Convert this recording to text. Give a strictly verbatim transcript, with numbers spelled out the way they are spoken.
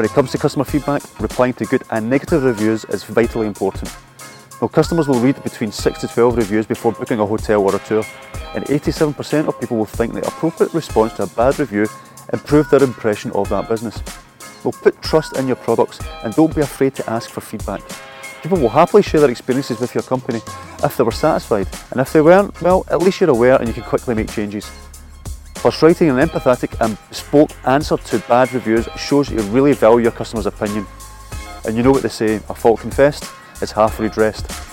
When it comes to customer feedback, replying to good and negative reviews is vitally important. Now, customers will read between six to twelve reviews before booking a hotel or a tour, and eighty-seven percent of people will think the appropriate response to a bad review improved their impression of that business. Now, put trust in your products and don't be afraid to ask for feedback. People will happily share their experiences with your company if they were satisfied, and if they weren't, well, at least you're aware and you can quickly make changes. Plus, writing an empathetic and bespoke answer to bad reviews shows that you really value your customer's opinion. And you know what they say, a fault confessed is half redressed.